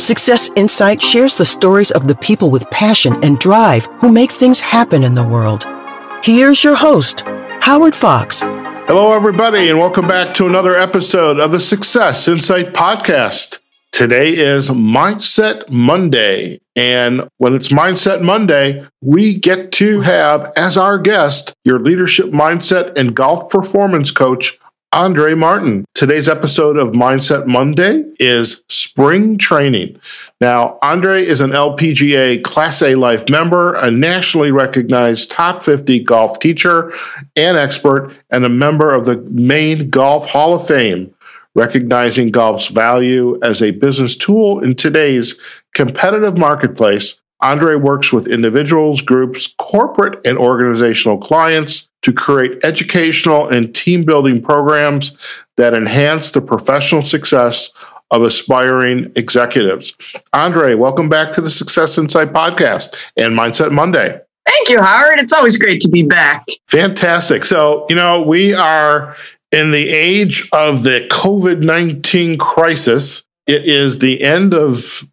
Success Insight shares the stories of the people with passion and drive who make things happen in the world. Here's your host, Howard Fox. Hello, everybody, and welcome back to another episode of the Success Insight Podcast. Today is Mindset Monday, and when it's Mindset Monday, we get to have, as our guest, your leadership mindset and golf performance coach, Andrée Martin. Today's episode of Mindset Monday is spring training. Now, Andrée is an LPGA Class A Life member, a nationally recognized top 50 golf teacher and expert, and a member of the Maine Golf Hall of Fame, recognizing golf's value as a business tool in today's competitive marketplace. Andrée works with individuals, groups, corporate, and organizational clients to create educational and team-building programs that enhance the professional success of aspiring executives. Andrée, welcome back to the Success Insight Podcast and Mindset Monday. Thank you, Howard. It's always great to be back. Fantastic. So, we are in the age of the COVID-19 crisis. It is the end of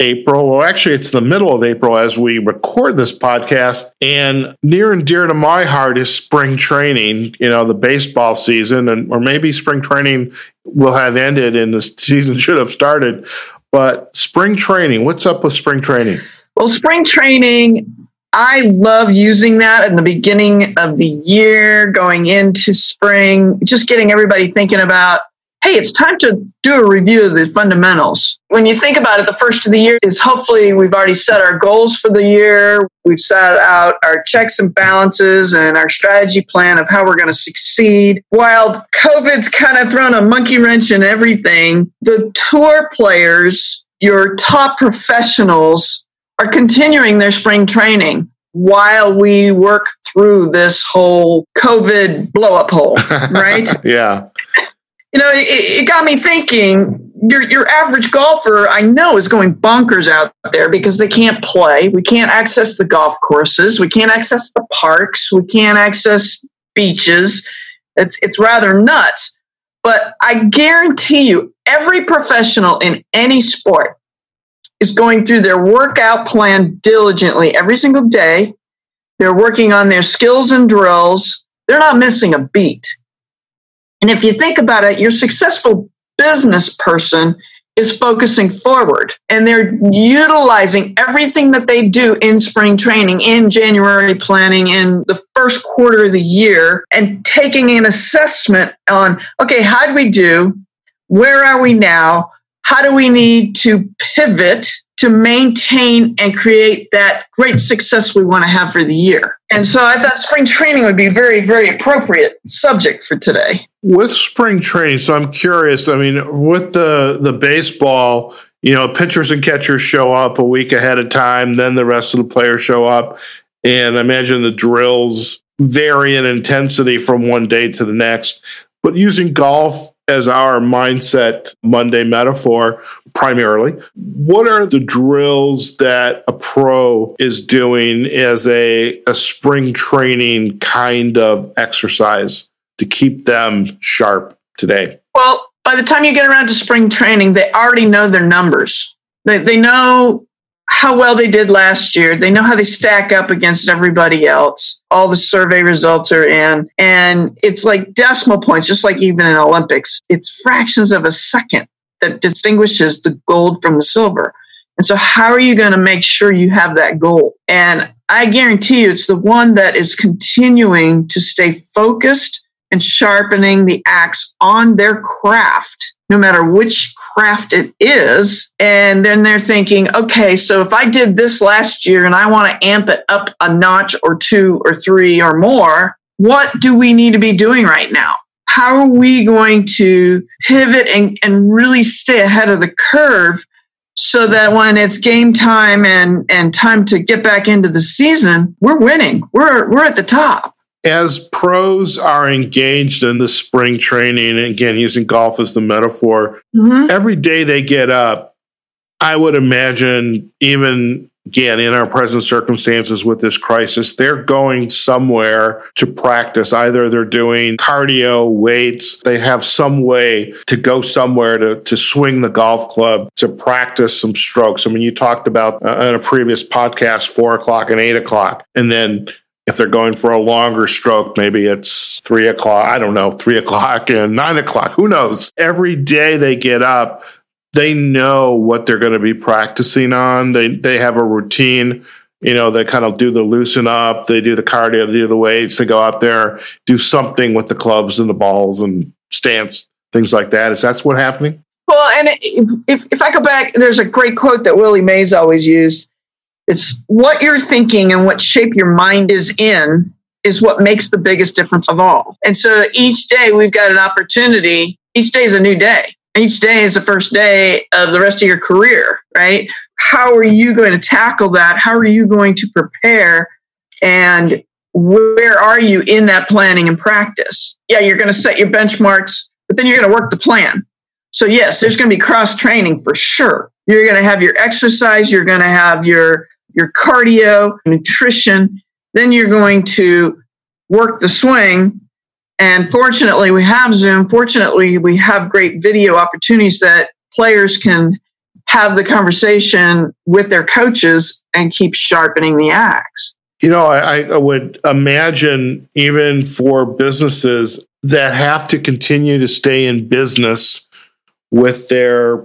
April. Well, actually, it's the middle of April as we record this podcast. And near and dear to my heart is spring training, the baseball season, or maybe spring training will have ended and the season should have started. But spring training, what's up with spring training? Well, spring training, I love using that in the beginning of the year, going into spring, just getting everybody thinking about, hey, it's time to do a review of the fundamentals. When you think about it, the first of the year is hopefully we've already set our goals for the year. We've set out our checks and balances and our strategy plan of how we're going to succeed. While COVID's kind of thrown a monkey wrench in everything, the tour players, your top professionals, are continuing their spring training while we work through this whole COVID blow-up hole, right? Yeah. It got me thinking, your average golfer, I know, is going bonkers out there because they can't play. We can't access the golf courses. We can't access the parks. We can't access beaches. It's rather nuts. But I guarantee you, every professional in any sport is going through their workout plan diligently every single day. They're working on their skills and drills. They're not missing a beat. And if you think about it, your successful business person is focusing forward, and they're utilizing everything that they do in spring training, in January planning, in the first quarter of the year, and taking an assessment on, okay, how did we do? Where are we now? How do we need to pivot to maintain and create that great success we want to have for the year? And so I thought spring training would be a very, very appropriate subject for today. With spring training, so I'm curious, with the baseball, pitchers and catchers show up a week ahead of time, then the rest of the players show up, and I imagine the drills vary in intensity from one day to the next. But using golf as our Mindset Monday metaphor primarily, what are the drills that a pro is doing as a spring training kind of exercise to keep them sharp today? Well, by the time you get around to spring training, they already know their numbers. They know how well they did last year. They know how they stack up against everybody else. All the survey results are in. And it's like decimal points, just like even in Olympics. It's fractions of a second that distinguishes the gold from the silver. And so how are you going to make sure you have that goal? And I guarantee you, it's the one that is continuing to stay focused and sharpening the axe on their craft, no matter which craft it is. And then they're thinking, okay, so if I did this last year and I want to amp it up a notch or two or three or more, what do we need to be doing right now? How are we going to pivot and really stay ahead of the curve so that when it's game time and time to get back into the season, we're winning. We're at the top. As pros are engaged in the spring training, and again, using golf as the metaphor, Every day they get up, I would imagine even again, in our present circumstances with this crisis, they're going somewhere to practice. Either they're doing cardio, weights, they have some way to go somewhere to swing the golf club, to practice some strokes. I mean, you talked about on a previous podcast, 4 o'clock and 8 o'clock. And then if they're going for a longer stroke, maybe it's 3 o'clock, I don't know, 3 o'clock and 9 o'clock, who knows? Every day they get up, they know what they're going to be practicing on. They have a routine. You know, they kind of do the loosen up, they do the cardio, they do the weights, they go out there, do something with the clubs and the balls and stance, things like that. Is that what's happening? Well, and if I go back, there's a great quote that Willie Mays always used. It's what you're thinking and what shape your mind is in is what makes the biggest difference of all. And so each day we've got an opportunity. Each day is a new day. Each day is the first day of the rest of your career, right? How are you going to tackle that? How are you going to prepare? And where are you in that planning and practice? Yeah, you're going to set your benchmarks, but then you're going to work the plan. So yes, there's going to be cross training for sure. You're going to have your exercise. You're going to have your cardio, nutrition. Then you're going to work the swing. And fortunately, we have Zoom. Fortunately, we have great video opportunities that players can have the conversation with their coaches and keep sharpening the axe. You know, I would imagine even for businesses that have to continue to stay in business with their,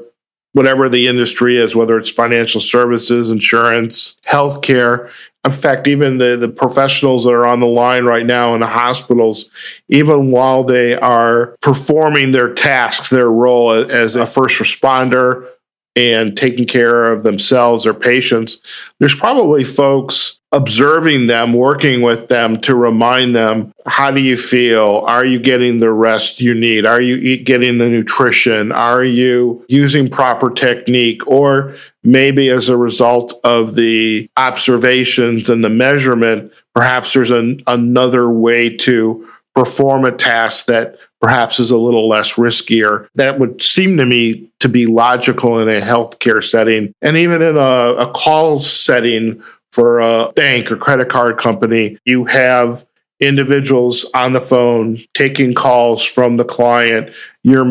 whatever the industry is, whether it's financial services, insurance, healthcare. In fact, even the professionals that are on the line right now in the hospitals, even while they are performing their tasks, their role as a first responder and taking care of themselves or patients, there's probably folks observing them, working with them to remind them, how do you feel? Are you getting the rest you need? Are you getting the nutrition? Are you using proper technique? Or maybe as a result of the observations and the measurement, perhaps there's another way to perform a task that perhaps is a little less riskier. That would seem to me to be logical in a healthcare setting. And even in a call setting for a bank or credit card company, you have individuals on the phone taking calls from the client. You're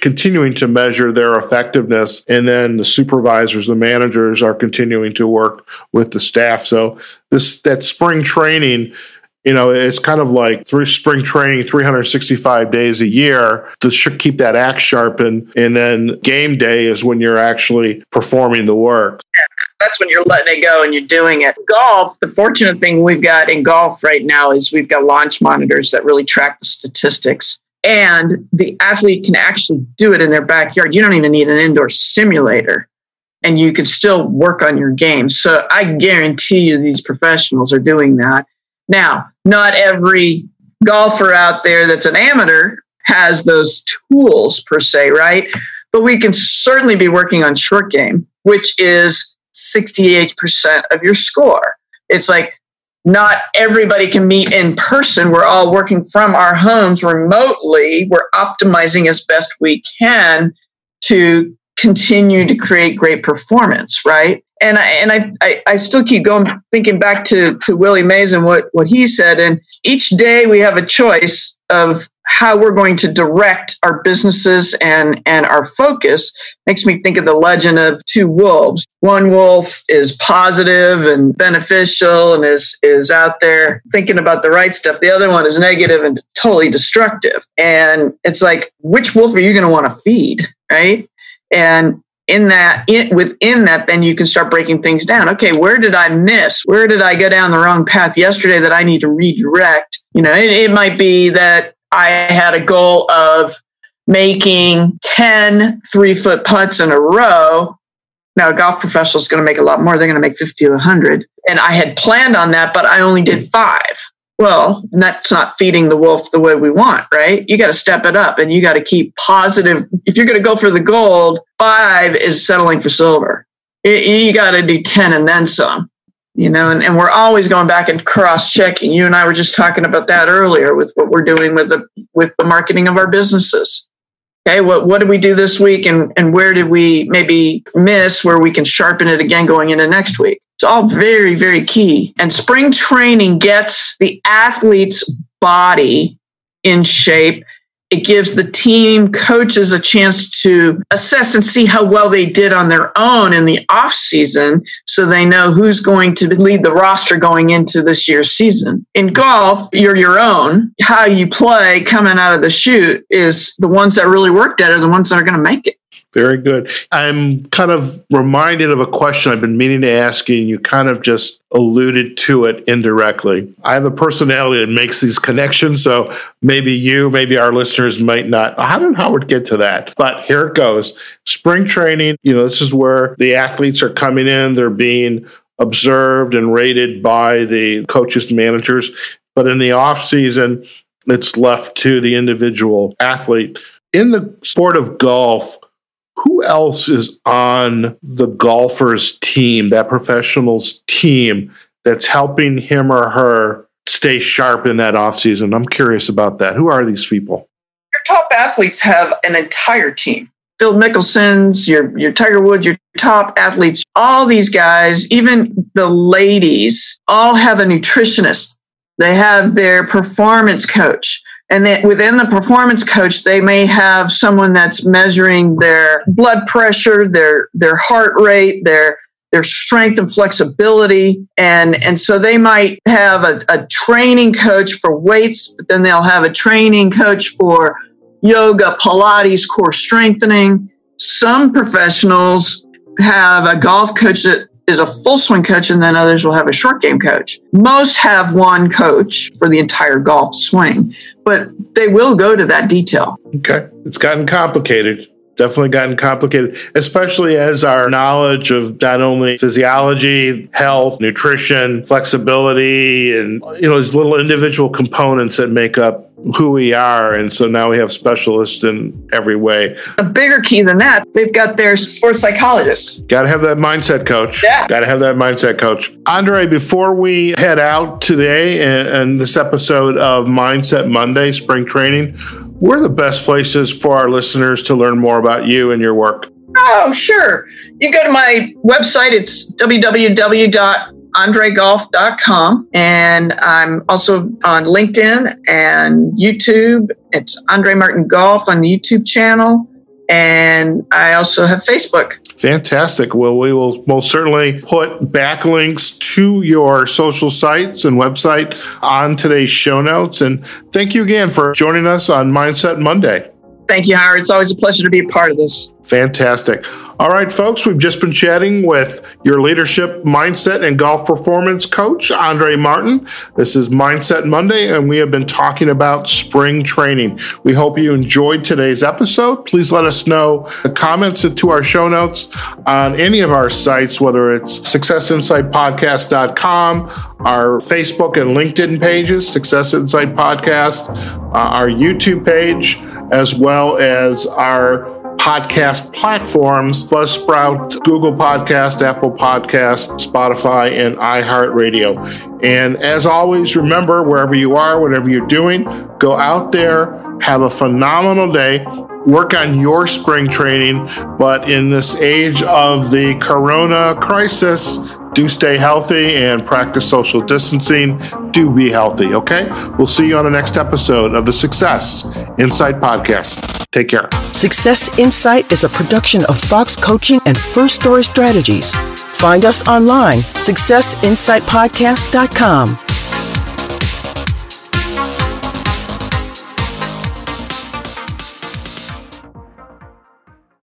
continuing to measure their effectiveness. And then the supervisors, the managers are continuing to work with the staff. So that spring training, you know, it's kind of like through spring training, 365 days a year to keep that axe sharpened. And then game day is when you're actually performing the work. Yeah, that's when you're letting it go and you're doing it. Golf, the fortunate thing we've got in golf right now is we've got launch monitors that really track the statistics. And the athlete can actually do it in their backyard. You don't even need an indoor simulator. And you can still work on your game. So I guarantee you these professionals are doing that. Now, not every golfer out there that's an amateur has those tools per se, right? But we can certainly be working on short game, which is 68% of your score. It's like not everybody can meet in person. We're all working from our homes remotely. We're optimizing as best we can to continue to create great performance, right? And I still keep going, thinking back to Willie Mays and what he said. And each day we have a choice of how we're going to direct our businesses and our focus. Makes me think of the legend of two wolves. One wolf is positive and beneficial and is out there thinking about the right stuff. The other one is negative and totally destructive. And it's like, which wolf are you going to want to feed, right? And within that, then you can start breaking things down. Okay, where did I miss? Where did I go down the wrong path yesterday that I need to redirect? You know, it might be that I had a goal of making 10 3-foot putts in a row. Now, a golf professional is going to make a lot more. They're going to make 50 to 100. And I had planned on that, but I only did 5. Well, that's not feeding the wolf the way we want, right? You got to step it up and you got to keep positive. If you're going to go for the gold, 5 is settling for silver. You got to do 10 and then some, you know, and we're always going back and cross-checking. You and I were just talking about that earlier with what we're doing with the marketing of our businesses. okay, what did we do this week, and where did we maybe miss, where we can sharpen it again going into next week? It's all very, very key. And spring training gets the athlete's body in shape. It gives the team coaches a chance to assess and see how well they did on their own in the off season, so they know who's going to lead the roster going into this year's season. In golf, you're your own. How you play coming out of the chute is the ones that really worked at it are the ones that are going to make it. Very good. I'm kind of reminded of a question I've been meaning to ask you, and you kind of just alluded to it indirectly. I have a personality that makes these connections, so maybe you, maybe our listeners might not. How did Howard get to that? But here it goes. Spring training, this is where the athletes are coming in. They're being observed and rated by the coaches and managers. But in the off season, it's left to the individual athlete. In the sport of golf, who else is on the golfer's team, that professional's team, that's helping him or her stay sharp in that offseason? I'm curious about that. Who are these people? Your top athletes have an entire team. Bill Mickelson's, your Tiger Woods, your top athletes, all these guys, even the ladies, all have a nutritionist. They have their performance coach. And then within the performance coach, they may have someone that's measuring their blood pressure, their heart rate, their strength and flexibility. And so they might have a training coach for weights, but then they'll have a training coach for yoga, Pilates, core strengthening. Some professionals have a golf coach that is a full swing coach, and then others will have a short game coach. Most have one coach for the entire golf swing, but they will go to that detail. Okay. It's gotten complicated. Definitely gotten complicated, especially as our knowledge of not only physiology, health, nutrition, flexibility, and these little individual components that make up who we are. And so now we have specialists in every way. A bigger key than that, they've got their sports psychologists. Got to have that mindset coach. Yeah. Got to have that mindset coach. Andrée, before we head out today and this episode of Mindset Monday, Spring Training, where are the best places for our listeners to learn more about you and your work? Oh, sure. You go to my website. It's www.andregolf.com. And I'm also on LinkedIn and YouTube. It's Andrée Martin Golf on the YouTube channel. And I also have Facebook. Fantastic. Well, we will most certainly put backlinks to your social sites and website on today's show notes. And thank you again for joining us on Mindset Monday. Thank you, Howard. It's always a pleasure to be a part of this. Fantastic. All right, folks, we've just been chatting with your leadership, mindset, and golf performance coach, Andrée Martin. This is Mindset Monday, and we have been talking about spring training. We hope you enjoyed today's episode. Please let us know the comments to our show notes on any of our sites, whether it's successinsightpodcast.com, our Facebook and LinkedIn pages, Success Insight Podcast, our YouTube page, as well as our podcast platforms, Buzzsprout, Google Podcast, Apple Podcast, Spotify, and iHeartRadio. And as always, remember, wherever you are, whatever you're doing, go out there, have a phenomenal day, work on your spring training. But in this age of the corona crisis, do stay healthy and practice social distancing. Do be healthy, okay? We'll see you on the next episode of the Success Insight Podcast. Take care. Success Insight is a production of Fox Coaching and First Story Strategies. Find us online, successinsightpodcast.com.